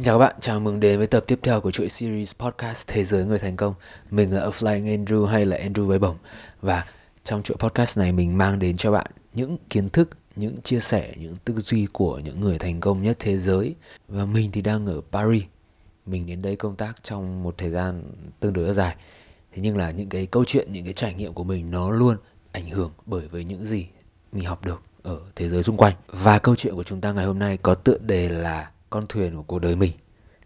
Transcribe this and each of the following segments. Xin chào các bạn, chào mừng đến với tập tiếp theo của chuỗi series podcast Thế giới Người Thành Công. Mình là Flying Andrew hay là Andrew Bảy Bổng. Và trong chuỗi podcast này mình mang đến cho bạn những kiến thức, những chia sẻ, những tư duy của những người thành công nhất thế giới. Và mình thì đang ở Paris. Mình đến đây công tác trong một thời gian tương đối dài. Thế nhưng là những cái câu chuyện, những cái trải nghiệm của mình nó luôn ảnh hưởng bởi với những gì mình học được ở thế giới xung quanh. Và câu chuyện của chúng ta ngày hôm nay có tựa đề là con thuyền của cuộc đời mình.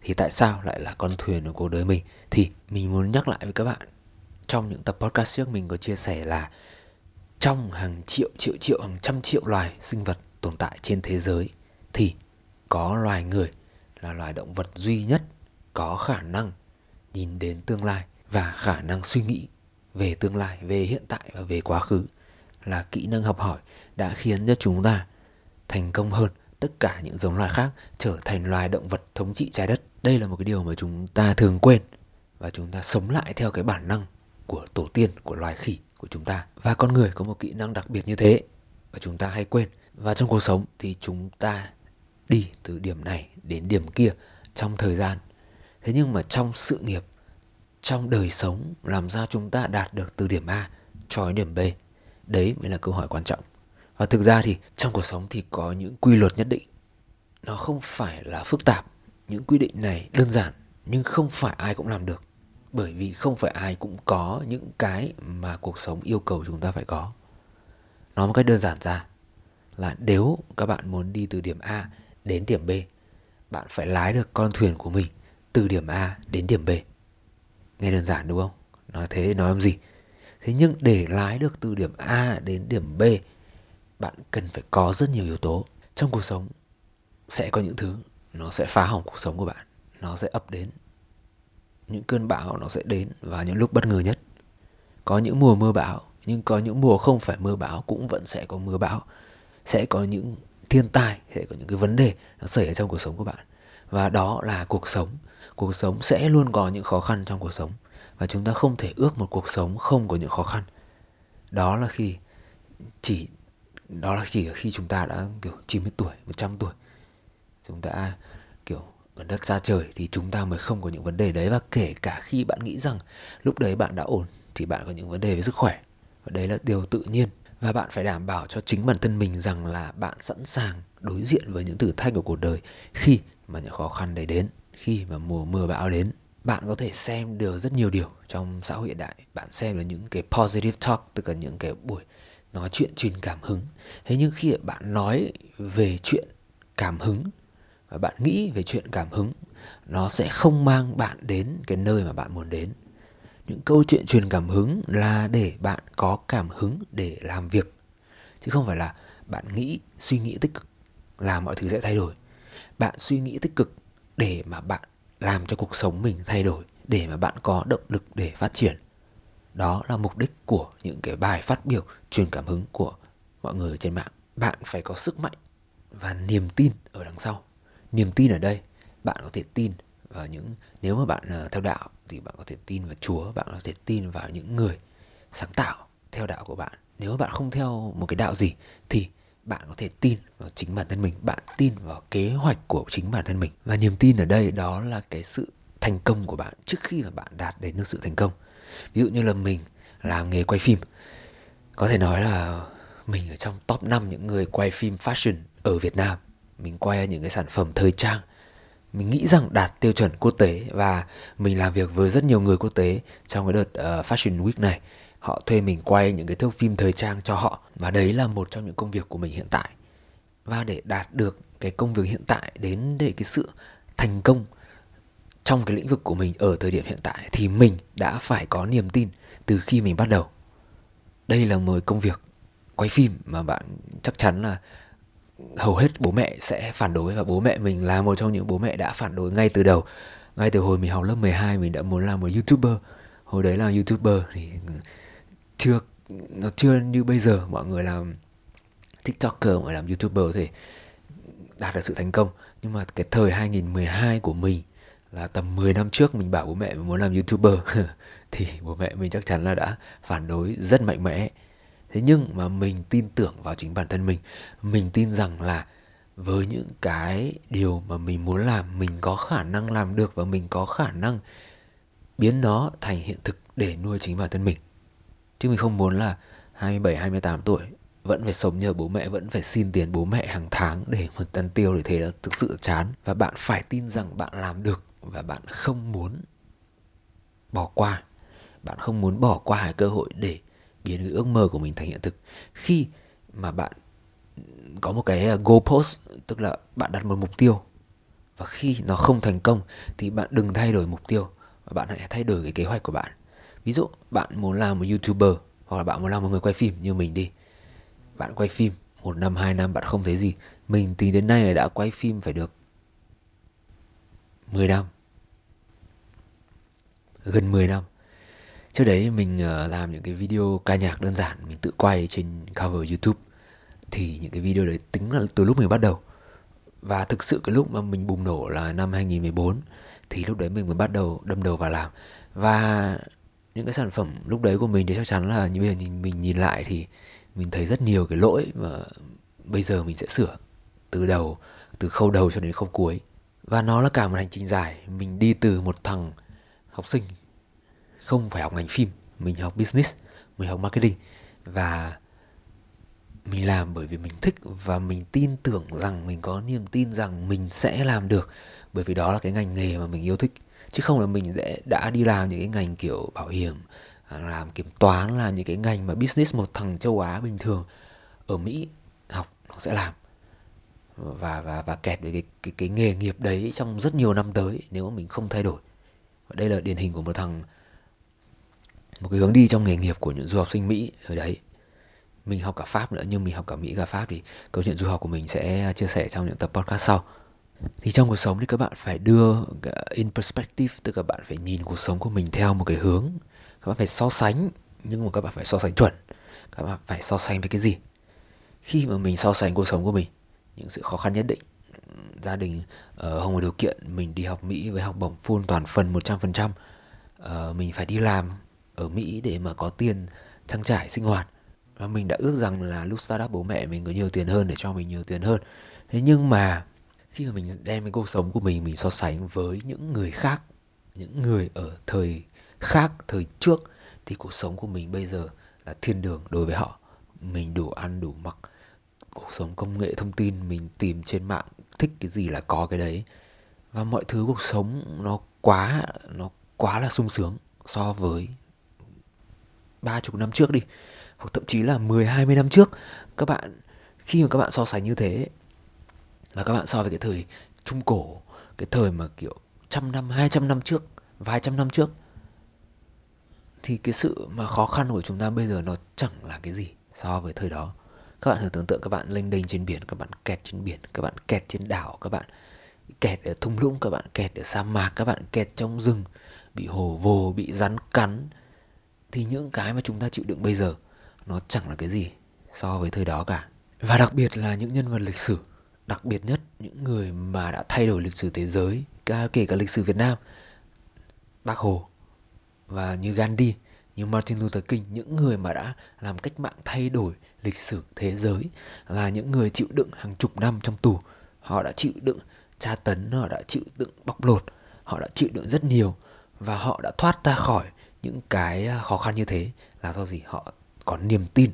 Thì tại sao lại là con thuyền của cuộc đời mình? Thì mình muốn nhắc lại với các bạn, trong những tập podcast trước mình có chia sẻ là trong hàng triệu, hàng trăm triệu loài sinh vật tồn tại trên thế giới thì có loài người là loài động vật duy nhất có khả năng nhìn đến tương lai và khả năng suy nghĩ về tương lai, về hiện tại và về quá khứ. Là kỹ năng học hỏi đã khiến cho chúng ta thành công hơn tất cả những giống loài khác, trở thành loài động vật thống trị trái đất. Đây là một cái điều mà chúng ta thường quên, và chúng ta sống lại theo cái bản năng của tổ tiên, của loài khỉ của chúng ta. Và con người có một kỹ năng đặc biệt như thế và chúng ta hay quên. Và trong cuộc sống thì chúng ta đi từ điểm này đến điểm kia trong thời gian. Thế nhưng mà trong sự nghiệp, trong đời sống, làm sao chúng ta đạt được từ điểm A cho đến điểm B? Đấy mới là câu hỏi quan trọng. Và thực ra thì trong cuộc sống thì có những quy luật nhất định. Nó không phải là phức tạp. Những quy định này đơn giản, nhưng không phải ai cũng làm được. Bởi vì không phải ai cũng có những cái mà cuộc sống yêu cầu chúng ta phải có. Nói một cách đơn giản ra là nếu các bạn muốn đi từ điểm A đến điểm B, bạn phải lái được con thuyền của mình từ điểm A đến điểm B. Nghe đơn giản đúng không? Nói thế nói làm gì? Thế nhưng để lái được từ điểm A đến điểm B, bạn cần phải có rất nhiều yếu tố. Trong cuộc sống sẽ có những thứ nó sẽ phá hỏng cuộc sống của bạn. Nó sẽ ập đến. Những cơn bão nó sẽ đến vào những lúc bất ngờ nhất. Có những mùa mưa bão, nhưng có những mùa không phải mưa bão cũng vẫn sẽ có mưa bão. Sẽ có những thiên tai, sẽ có những cái vấn đề nó xảy ra trong cuộc sống của bạn. Và đó là cuộc sống. Cuộc sống sẽ luôn có những khó khăn trong cuộc sống. Và chúng ta không thể ước một cuộc sống không có những khó khăn. Đó là khi chúng ta đã kiểu 90 tuổi, 100 tuổi, chúng ta kiểu ở đất xa trời thì chúng ta mới không có những vấn đề đấy. Và kể cả khi bạn nghĩ rằng lúc đấy bạn đã ổn thì bạn có những vấn đề về sức khỏe. Và đấy là điều tự nhiên. Và bạn phải đảm bảo cho chính bản thân mình rằng là bạn sẵn sàng đối diện với những thử thách của cuộc đời khi mà những khó khăn đấy đến, khi mà mùa mưa bão đến. Bạn có thể xem được rất nhiều điều trong xã hội hiện đại. Bạn xem được những cái positive talk, tức là những cái buổi nói chuyện truyền cảm hứng. Thế nhưng khi bạn nói về chuyện cảm hứng và bạn nghĩ về chuyện cảm hứng, nó sẽ không mang bạn đến cái nơi mà bạn muốn đến. Những câu chuyện truyền cảm hứng là để bạn có cảm hứng để làm việc, chứ không phải là bạn nghĩ, suy nghĩ tích cực là mọi thứ sẽ thay đổi. Bạn suy nghĩ tích cực để mà bạn làm cho cuộc sống mình thay đổi, để mà bạn có động lực để phát triển. Đó là mục đích của những cái bài phát biểu truyền cảm hứng của mọi người trên mạng. Bạn phải có sức mạnh và niềm tin ở đằng sau. Niềm tin ở đây, bạn có thể tin vào những... Nếu mà bạn theo đạo thì bạn có thể tin vào Chúa, bạn có thể tin vào những người sáng tạo theo đạo của bạn. Nếu mà bạn không theo một cái đạo gì thì bạn có thể tin vào chính bản thân mình, bạn tin vào kế hoạch của chính bản thân mình. Và niềm tin ở đây đó là cái sự thành công của bạn trước khi mà bạn đạt đến được sự thành công. Ví dụ như là mình làm nghề quay phim. Có thể nói là mình ở trong top 5 những người quay phim fashion ở Việt Nam. Mình quay những cái sản phẩm thời trang. Mình nghĩ rằng đạt tiêu chuẩn quốc tế. Và mình làm việc với rất nhiều người quốc tế trong cái đợt Fashion Week này. Họ thuê mình quay những cái thước phim thời trang cho họ. Và đấy là một trong những công việc của mình hiện tại. Và để đạt được cái công việc hiện tại, đến để cái sự thành công trong cái lĩnh vực của mình ở thời điểm hiện tại, thì mình đã phải có niềm tin từ khi mình bắt đầu. Đây là một công việc quay phim mà bạn chắc chắn là hầu hết bố mẹ sẽ phản đối. Và bố mẹ mình là một trong những bố mẹ đã phản đối ngay từ đầu. Ngay từ hồi mình học lớp 12 mình đã muốn làm một YouTuber. Hồi đấy là YouTuber thì nó chưa như bây giờ. Mọi người làm TikToker, mọi người làm YouTuber thì đạt được sự thành công. Nhưng mà cái thời 2012 của mình là tầm 10 năm trước, mình bảo bố mẹ mình muốn làm YouTuber thì bố mẹ mình chắc chắn là đã phản đối rất mạnh mẽ. Thế nhưng mà mình tin tưởng vào chính bản thân mình. Mình tin rằng là với những cái điều mà mình muốn làm, mình có khả năng làm được và mình có khả năng biến nó thành hiện thực để nuôi chính bản thân mình. Chứ mình không muốn là 27, 28 tuổi vẫn phải sống nhờ bố mẹ, vẫn phải xin tiền bố mẹ hàng tháng để một ăn tiêu, để thế là thực sự chán. Và bạn phải tin rằng bạn làm được và bạn không muốn bỏ qua. Bạn không muốn bỏ qua cái cơ hội để biến cái ước mơ của mình thành hiện thực. Khi mà bạn có một cái goal post, tức là bạn đặt một mục tiêu và khi nó không thành công thì bạn đừng thay đổi mục tiêu và bạn hãy thay đổi cái kế hoạch của bạn. Ví dụ bạn muốn làm một YouTuber hoặc là bạn muốn làm một người quay phim như mình đi. Bạn quay phim 1 năm, 2 năm bạn không thấy gì. Mình tính đến nay là đã quay phim phải được 10 năm. Gần 10 năm. Trước đấy mình làm những cái video ca nhạc đơn giản, mình tự quay trên cover YouTube. Thì những cái video đấy tính là từ lúc mình bắt đầu. Và thực sự cái lúc mà mình bùng nổ là năm 2014, thì lúc đấy mình mới bắt đầu đâm đầu vào làm. Và những cái sản phẩm lúc đấy của mình thì chắc chắn là như bây giờ mình nhìn lại thì mình thấy rất nhiều cái lỗi mà bây giờ mình sẽ sửa từ đầu, từ khâu đầu cho đến khâu cuối. Và nó là cả một hành trình dài. Mình đi từ một thằng học sinh không phải học ngành phim, mình học business, mình học marketing. Và mình làm bởi vì mình thích và mình tin tưởng rằng, mình có niềm tin rằng mình sẽ làm được. Bởi vì đó là cái ngành nghề mà mình yêu thích. Chứ không là mình đã đi làm những cái ngành kiểu bảo hiểm, làm kiểm toán, làm những cái ngành mà business một thằng châu Á bình thường ở Mỹ học nó sẽ làm. Và kẹt với cái nghề nghiệp đấy trong rất nhiều năm tới nếu mà mình không thay đổi. Và đây là điển hình của một cái hướng đi trong nghề nghiệp của những du học sinh Mỹ ở đấy. Mình học cả Pháp nữa, nhưng mình học cả Mỹ cả Pháp thì câu chuyện du học của mình sẽ chia sẻ trong những tập podcast sau. Thì trong cuộc sống thì các bạn phải đưa in perspective, tức là bạn phải nhìn cuộc sống của mình theo một cái hướng. Các bạn phải so sánh, nhưng mà các bạn phải so sánh chuẩn. Các bạn phải so sánh với cái gì? Khi mà mình so sánh cuộc sống của mình, những sự khó khăn nhất định, gia đình không có điều kiện, mình đi học Mỹ với học bổng full toàn phần 100%, mình phải đi làm ở Mỹ để mà có tiền trang trải sinh hoạt. Và mình đã ước rằng là lúc startup bố mẹ mình có nhiều tiền hơn để cho mình nhiều tiền hơn. Thế nhưng mà khi mà mình đem cái cuộc sống của mình so sánh với những người khác, những người ở thời khác, thời trước, thì cuộc sống của mình bây giờ là thiên đường đối với họ. Mình đủ ăn, đủ mặc, cuộc sống công nghệ thông tin, mình tìm trên mạng, thích cái gì là có cái đấy. Và mọi thứ cuộc sống nó quá là sung sướng so với 30 năm trước đi. Hoặc thậm chí là 10-20 năm trước. Các bạn, khi mà các bạn so sánh như thế, và các bạn so với cái thời Trung Cổ, cái thời mà kiểu 100 năm, 200 năm trước, vài trăm năm trước, thì cái sự mà khó khăn của chúng ta bây giờ nó chẳng là cái gì so với thời đó. Các bạn thử tưởng tượng các bạn lênh đênh trên biển, các bạn kẹt trên biển, các bạn kẹt trên đảo, các bạn kẹt ở thung lũng, các bạn kẹt ở sa mạc, các bạn kẹt trong rừng, bị hổ vồ, bị rắn cắn. Thì những cái mà chúng ta chịu đựng bây giờ nó chẳng là cái gì so với thời đó cả. Và đặc biệt là những nhân vật lịch sử, đặc biệt nhất những người mà đã thay đổi lịch sử thế giới, kể cả lịch sử Việt Nam, Bác Hồ, và như Gandhi, như Martin Luther King, những người mà đã làm cách mạng thay đổi lịch sử thế giới là những người chịu đựng hàng chục năm trong tù. Họ đã chịu đựng tra tấn, họ đã chịu đựng bóc lột, họ đã chịu đựng rất nhiều. Và họ đã thoát ra khỏi những cái khó khăn như thế là do gì? Họ có niềm tin.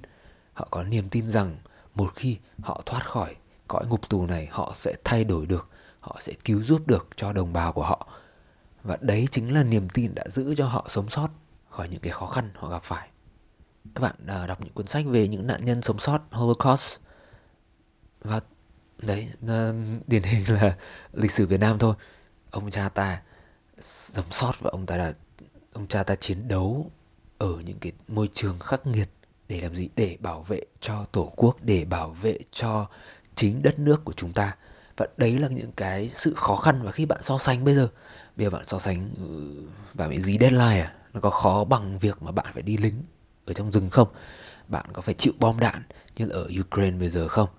Họ có niềm tin rằng một khi họ thoát khỏi cõi ngục tù này, họ sẽ thay đổi được, họ sẽ cứu giúp được cho đồng bào của họ. Và đấy chính là niềm tin đã giữ cho họ sống sót khỏi những cái khó khăn họ gặp phải. Các bạn đọc những cuốn sách về những nạn nhân sống sót Holocaust, và đấy, điển hình là lịch sử Việt Nam thôi. Ông cha ta sống sót và ông cha ta chiến đấu ở những cái môi trường khắc nghiệt để làm gì? Để bảo vệ cho Tổ quốc, để bảo vệ cho chính đất nước của chúng ta. Và đấy là những cái sự khó khăn. Và khi bạn so sánh bây giờ bạn so sánh, bạn bị dí deadline à? Nó có khó bằng việc mà bạn phải đi lính ở trong rừng không? Bạn có phải chịu bom đạn như là ở Ukraine bây giờ không?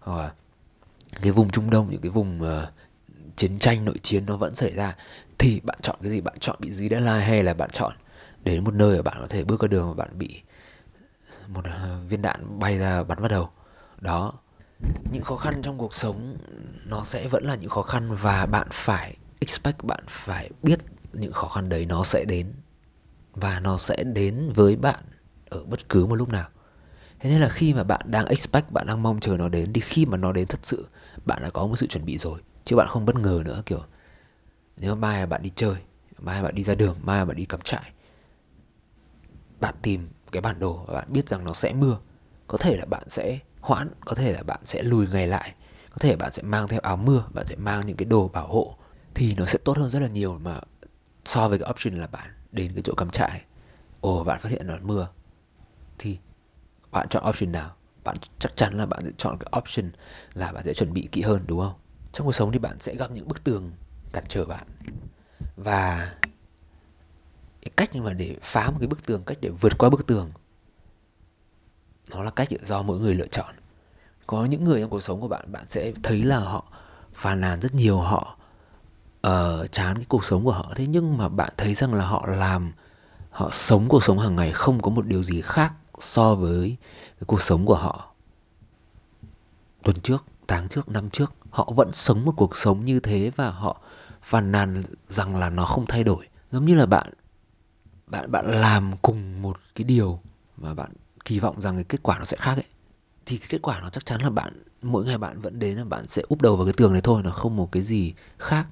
Hoặc là cái vùng Trung Đông, những cái vùng chiến tranh, nội chiến nó vẫn xảy ra. Thì bạn chọn cái gì? Bạn chọn bị dí deadline hay là bạn chọn đến một nơi mà bạn có thể bước ra đường và bạn bị một viên đạn bay ra bắn vào đầu? Đó. những khó khăn trong cuộc sống nó sẽ vẫn là những khó khăn, và bạn phải expect, bạn phải biết những khó khăn đấy nó sẽ đến, và nó sẽ đến với bạn ở bất cứ một lúc nào. Thế nên là khi mà bạn đang expect, bạn đang mong chờ nó đến, thì khi mà nó đến thật sự, bạn đã có một sự chuẩn bị rồi, chứ bạn không bất ngờ nữa. Kiểu nếu mai bạn đi chơi, mai bạn đi ra đường, mai bạn đi cắm trại, bạn tìm cái bản đồ và bạn biết rằng nó sẽ mưa. Có thể là bạn sẽ hoãn, có thể là bạn sẽ lùi ngày lại, có thể bạn sẽ mang theo áo mưa, bạn sẽ mang những cái đồ bảo hộ, thì nó sẽ tốt hơn rất là nhiều mà so với cái option là bạn đến cái chỗ cắm trại, bạn phát hiện nó mưa. Thì bạn chọn option nào? Bạn chắc chắn là bạn sẽ chọn cái option là bạn sẽ chuẩn bị kỹ hơn, đúng không? Trong cuộc sống thì bạn sẽ gặp những bức tường cản trở bạn, và cái cách mà để phá một cái bức tường, cách để vượt qua bức tường, nó là cách do mỗi người lựa chọn. Có những người trong cuộc sống của bạn, bạn sẽ thấy là họ phàn nàn rất nhiều, họ chán cái cuộc sống của họ. Thế nhưng mà bạn thấy rằng là họ sống cuộc sống hàng ngày không có một điều gì khác so với cái cuộc sống của họ tuần trước, tháng trước, năm trước. Họ vẫn sống một cuộc sống như thế, và họ phàn nàn rằng là nó không thay đổi. Giống như là bạn làm cùng một cái điều mà bạn kỳ vọng rằng cái kết quả nó sẽ khác ấy, thì cái kết quả nó chắc chắn là bạn, mỗi ngày bạn vẫn đến là bạn sẽ úp đầu vào cái tường đấy thôi, nó không một cái gì khác.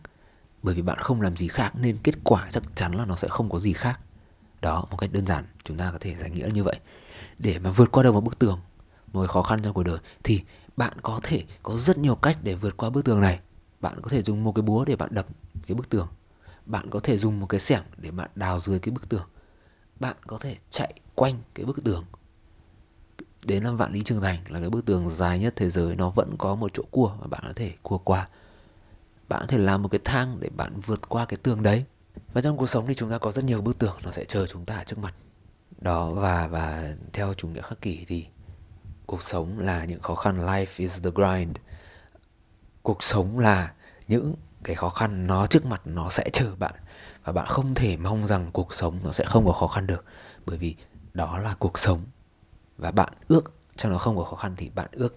Bởi vì bạn không làm gì khác nên kết quả chắc chắn là nó sẽ không có gì khác. Đó, một cách đơn giản chúng ta có thể giải nghĩa như vậy. Để mà vượt qua được một bức tường, một cái khó khăn trong cuộc đời, thì bạn có thể có rất nhiều cách để vượt qua bức tường này. Bạn có thể dùng một cái búa để bạn đập cái bức tường. Bạn có thể dùng một cái xẻng để bạn đào dưới cái bức tường. Bạn có thể chạy quanh cái bức tường. Đến 5 vạn lý trường thành là cái bức tường dài nhất thế giới, nó vẫn có một chỗ cua mà bạn có thể cua qua. Bạn có thể làm một cái thang để bạn vượt qua cái tường đấy. Và trong cuộc sống thì chúng ta có rất nhiều bức tường nó sẽ chờ chúng ta ở trước mặt. Đó, và theo chủ nghĩa khắc kỷ thì cuộc sống là những khó khăn, life is the grind. Cuộc sống là những cái khó khăn nó trước mặt, nó sẽ chờ bạn. Và bạn không thể mong rằng cuộc sống nó sẽ không có khó khăn được, bởi vì đó là cuộc sống. Và bạn ước cho nó không có khó khăn thì bạn ước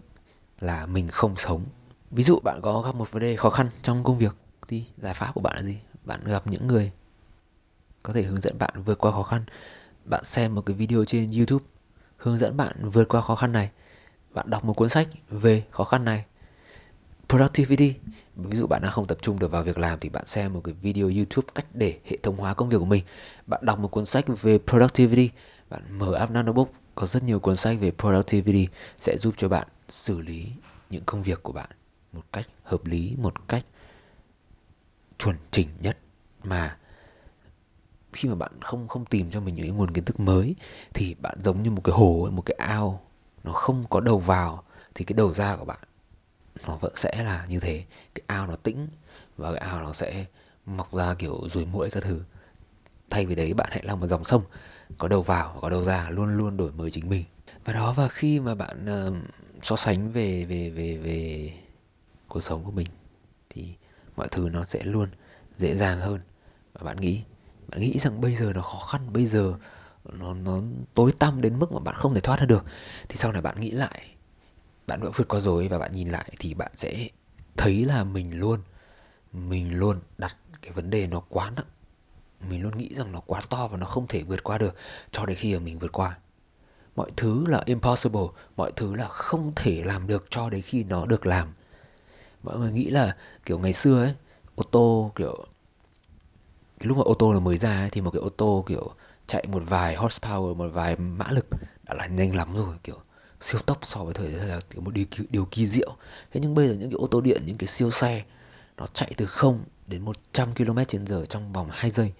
là mình không sống. Ví dụ bạn có gặp một vấn đề khó khăn trong công việc, thì giải pháp của bạn là gì? Bạn gặp những người có thể hướng dẫn bạn vượt qua khó khăn. Bạn xem một cái video trên YouTube hướng dẫn bạn vượt qua khó khăn này. Bạn đọc một cuốn sách về khó khăn này. Productivity, ví dụ bạn đang không tập trung được vào việc làm thì bạn xem một cái video YouTube cách để hệ thống hóa công việc của mình. Bạn đọc một cuốn sách về productivity. Bạn mở app Nanobook, có rất nhiều cuốn sách về productivity sẽ giúp cho bạn xử lý những công việc của bạn một cách hợp lý, một cách chuẩn chỉnh nhất. Mà khi mà bạn không tìm cho mình những nguồn kiến thức mới thì bạn giống như một cái hồ, một cái ao, nó không có đầu vào thì cái đầu ra của bạn nó vẫn sẽ là như thế. Cái ao nó tĩnh và cái ao nó sẽ mọc ra kiểu ruồi muỗi các thứ. Thay vì đấy bạn hãy làm một dòng sông có đầu vào, có đầu ra, luôn luôn đổi mới chính mình. Và đó, và khi mà bạn so sánh về cuộc sống của mình thì mọi thứ nó sẽ luôn dễ dàng hơn. Và bạn nghĩ rằng bây giờ nó khó khăn, bây giờ nó tối tăm đến mức mà bạn không thể thoát ra được. Thì sau này bạn nghĩ lại, bạn vẫn vượt qua rồi, và bạn nhìn lại thì bạn sẽ thấy là mình luôn đặt cái vấn đề nó quá nặng. Mình luôn nghĩ rằng nó quá to và nó không thể vượt qua được, cho đến khi mà mình vượt qua. Mọi thứ là impossible, mọi thứ là không thể làm được cho đến khi nó được làm. Mọi người nghĩ là kiểu ngày xưa ấy, ô tô kiểu, cái lúc mà ô tô nó mới ra ấy, thì một cái ô tô kiểu chạy một vài horsepower, một vài mã lực đã là nhanh lắm rồi, kiểu siêu tốc so với thời gian, là kiểu một điều kỳ diệu. Thế nhưng bây giờ những cái ô tô điện, những cái siêu xe, nó chạy từ 0 đến 100 km/h trong vòng 2 giây.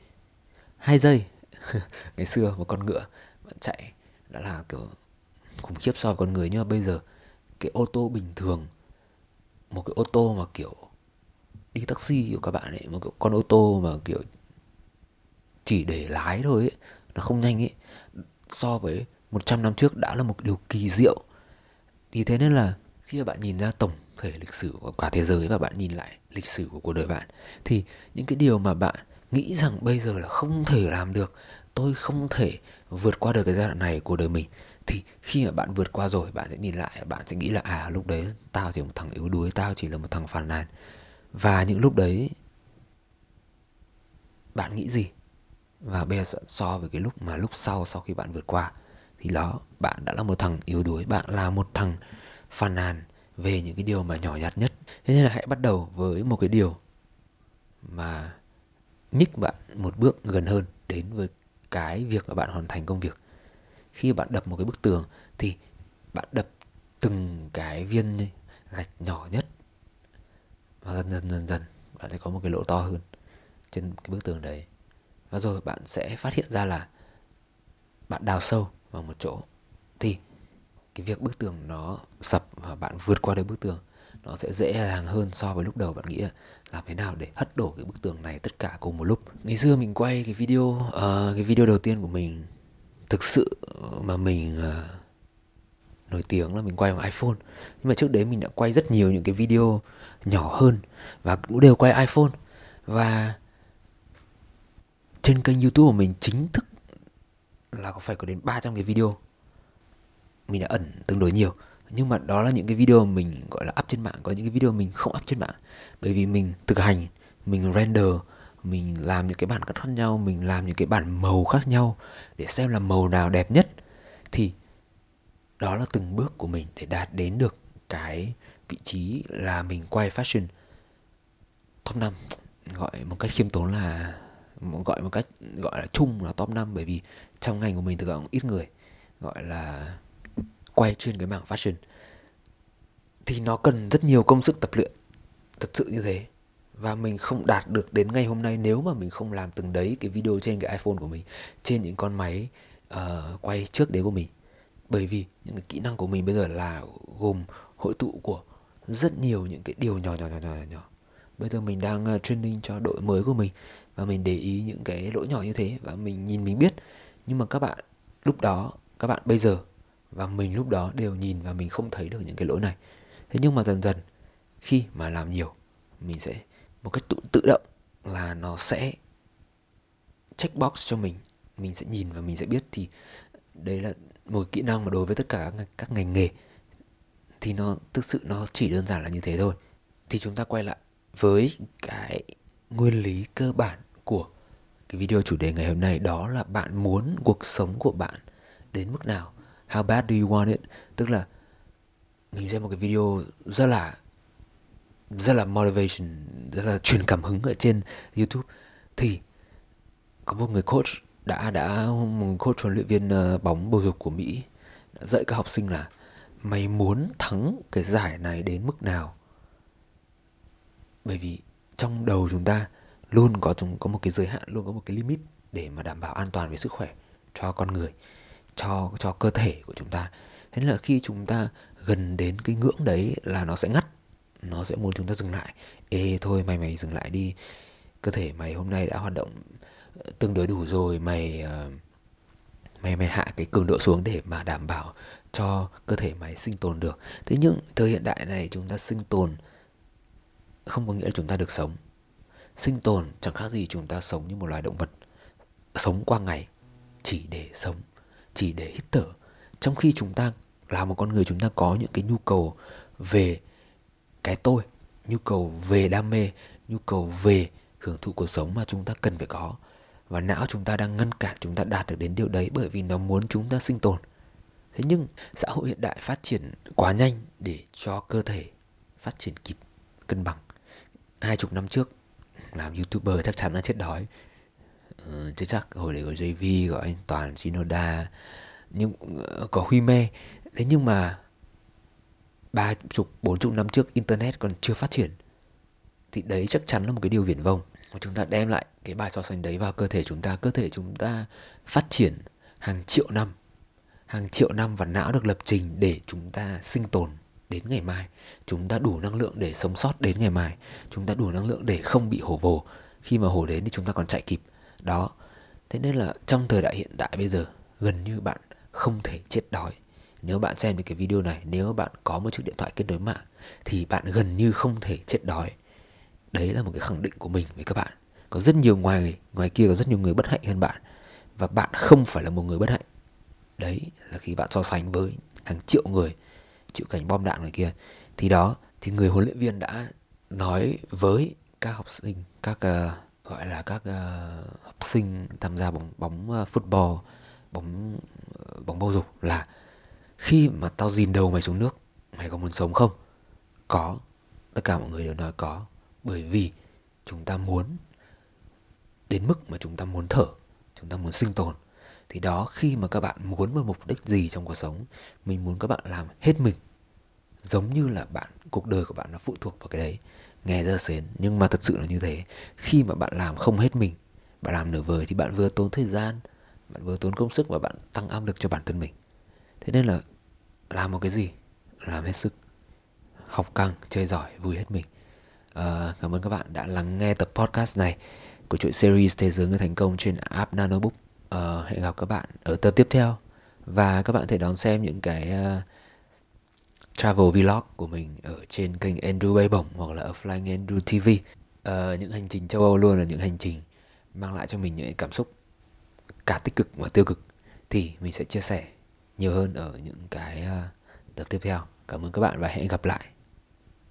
2 giây. Ngày xưa một con ngựa bạn chạy đã là kiểu khủng khiếp so với con người, nhưng mà bây giờ cái ô tô bình thường, một cái ô tô mà kiểu đi taxi của các bạn ấy, một con ô tô mà kiểu chỉ để lái thôi ấy, nó không nhanh ấy, so với 100 năm trước đã là một điều kỳ diệu. Thì thế nên là khi mà bạn nhìn ra tổng thể lịch sử của cả thế giới và bạn nhìn lại lịch sử của cuộc đời bạn, thì những cái điều mà bạn nghĩ rằng bây giờ là không thể làm được, tôi không thể vượt qua được cái giai đoạn này của đời mình, Thì khi mà bạn vượt qua rồi, bạn sẽ nhìn lại, bạn sẽ nghĩ là lúc đấy tao chỉ là một thằng yếu đuối, tao chỉ là một thằng phàn nàn. Và những lúc đấy bạn nghĩ gì? Và bây giờ so với cái lúc mà lúc sau khi bạn vượt qua, thì đó, bạn đã là một thằng yếu đuối, bạn là một thằng phàn nàn về những cái điều mà nhỏ nhặt nhất. Thế nên là hãy bắt đầu với một cái điều mà nhích bạn một bước gần hơn đến với cái việc mà bạn hoàn thành công việc. Khi bạn đập một cái bức tường thì bạn đập từng cái viên gạch nhỏ nhất, và dần dần bạn sẽ có một cái lỗ to hơn trên cái bức tường đấy. Và rồi bạn sẽ phát hiện ra là bạn đào sâu vào một chỗ, thì cái việc bức tường nó sập và bạn vượt qua được bức tường nó sẽ dễ dàng hơn so với lúc đầu bạn nghĩ là làm thế nào để hất đổ cái bức tường này tất cả cùng một lúc. Ngày xưa mình quay cái video đầu tiên của mình, thực sự mà mình nổi tiếng là mình quay bằng iPhone. Nhưng mà trước đấy mình đã quay rất nhiều những cái video nhỏ hơn và cũng đều quay iPhone. Và trên kênh YouTube của mình chính thức là có phải có đến 300 cái video. Mình đã ẩn tương đối nhiều, nhưng mà đó là những cái video mình gọi là up trên mạng. Có những cái video mình không up trên mạng, bởi vì mình thực hành, mình render, mình làm những cái bản cắt khác nhau, mình làm những cái bản màu khác nhau để xem là màu nào đẹp nhất. Thì đó là từng bước của mình để đạt đến được cái vị trí là mình quay fashion top 5. Gọi một cách khiêm tốn là gọi là chung là top 5, bởi vì trong ngành của mình thực ra cũng ít người gọi là quay chuyên cái mảng fashion. Thì nó cần rất nhiều công sức tập luyện, thật sự như thế. Và mình không đạt được đến ngày hôm nay nếu mà mình không làm từng đấy cái video trên cái iPhone của mình, trên những con máy quay trước đấy của mình. Bởi vì những cái kỹ năng của mình bây giờ là gồm hội tụ của rất nhiều những cái điều nhỏ. Bây giờ mình đang training cho đội mới của mình, và mình để ý những cái lỗi nhỏ như thế, và mình nhìn mình biết. Nhưng mà các bạn lúc đó, các bạn bây giờ và mình lúc đó đều nhìn và mình không thấy được những cái lỗi này. Thế nhưng mà dần dần khi mà làm nhiều, mình sẽ một cách tự động là nó sẽ checkbox cho mình. Mình sẽ nhìn và mình sẽ biết. Thì đấy là một kỹ năng mà đối với tất cả các ngành nghề thì nó thực sự nó chỉ đơn giản là như thế thôi. Thì chúng ta quay lại với cái nguyên lý cơ bản của cái video chủ đề ngày hôm nay, đó là bạn muốn cuộc sống của bạn đến mức nào? How bad do you want it? Tức là mình xem một cái video rất là motivation, rất là truyền cảm hứng ở trên YouTube. Thì có một người coach một coach huấn luyện viên bóng bầu dục của Mỹ đã dạy các học sinh là mày muốn thắng cái giải này đến mức nào? Bởi vì trong đầu chúng ta luôn có một cái giới hạn, luôn có một cái limit để mà đảm bảo an toàn về sức khỏe cho con người, cho cơ thể của chúng ta. Thế nên là khi chúng ta gần đến cái ngưỡng đấy là nó sẽ ngắt, nó sẽ muốn chúng ta dừng lại. Ê thôi mày dừng lại đi, cơ thể mày hôm nay đã hoạt động tương đối đủ rồi, mày hạ cái cường độ xuống để mà đảm bảo cho cơ thể mày sinh tồn được. Thế nhưng thời hiện đại này chúng ta sinh tồn không có nghĩa là chúng ta được sống. Sinh tồn chẳng khác gì chúng ta sống như một loài động vật, sống qua ngày chỉ để sống, chỉ để hít thở. Trong khi chúng ta là một con người, chúng ta có những cái nhu cầu về cái tôi, nhu cầu về đam mê, nhu cầu về hưởng thụ cuộc sống mà chúng ta cần phải có. Và não chúng ta đang ngăn cản chúng ta đạt được đến điều đấy, bởi vì nó muốn chúng ta sinh tồn. Thế nhưng xã hội hiện đại phát triển quá nhanh để cho cơ thể phát triển kịp cân bằng. 20 năm trước làm YouTuber chắc chắn là chết đói. Chứ chắc hồi đấy có JV, có anh Toàn Shinoda, nhưng có Huy Mê. Thế nhưng mà 30-40 năm trước internet còn chưa phát triển, thì đấy chắc chắn là một cái điều viển vông. Chúng ta đem lại cái bài so sánh đấy vào cơ thể chúng ta. Cơ thể chúng ta phát triển hàng triệu năm và não được lập trình để chúng ta sinh tồn đến ngày mai. Chúng ta đủ năng lượng để sống sót đến ngày mai. Chúng ta đủ năng lượng để không bị hổ vồ. Khi mà hổ đến thì chúng ta còn chạy kịp. Đó, thế nên là trong thời đại hiện đại bây giờ gần như bạn không thể chết đói. Nếu bạn xem được cái video này, nếu bạn có một chiếc điện thoại kết nối mạng thì bạn gần như không thể chết đói. Đấy là một cái khẳng định của mình với các bạn. Có rất nhiều ngoài kia có rất nhiều người bất hạnh hơn bạn, và bạn không phải là một người bất hạnh. Đấy là khi bạn so sánh với hàng triệu người chịu cảnh bom đạn người kia. Thì đó, thì người huấn luyện viên đã nói với các học sinh, các gọi là các học sinh tham gia bóng football, bóng bầu dục là khi mà tao dìm đầu mày xuống nước, mày có muốn sống không? Có. Tất cả mọi người đều nói có. Bởi vì chúng ta muốn đến mức mà chúng ta muốn thở, chúng ta muốn sinh tồn. Thì đó, khi mà các bạn muốn một mục đích gì trong cuộc sống, mình muốn các bạn làm hết mình. Giống như là cuộc đời của bạn nó phụ thuộc vào cái đấy. Nghe ra sến, nhưng mà thật sự là như thế. Khi mà bạn làm không hết mình, bạn làm nửa vời thì bạn vừa tốn thời gian, bạn vừa tốn công sức và bạn tăng áp lực cho bản thân mình. Thế nên là làm một cái gì, làm hết sức, học căng, chơi giỏi, vui hết mình. Cảm ơn các bạn đã lắng nghe tập podcast này của chuỗi series Thế giới Người Thành Công trên app Nanobook. Hẹn gặp các bạn ở tập tiếp theo. Và các bạn có thể đón xem những cái travel vlog của mình ở trên kênh Andrew Bảy Bổng hoặc là ở Flying Andrew TV. Những hành trình châu Âu luôn là những hành trình mang lại cho mình những cảm xúc cả tích cực và tiêu cực. Thì mình sẽ chia sẻ nhiều hơn ở những cái tập tiếp theo. Cảm ơn các bạn và hẹn gặp lại.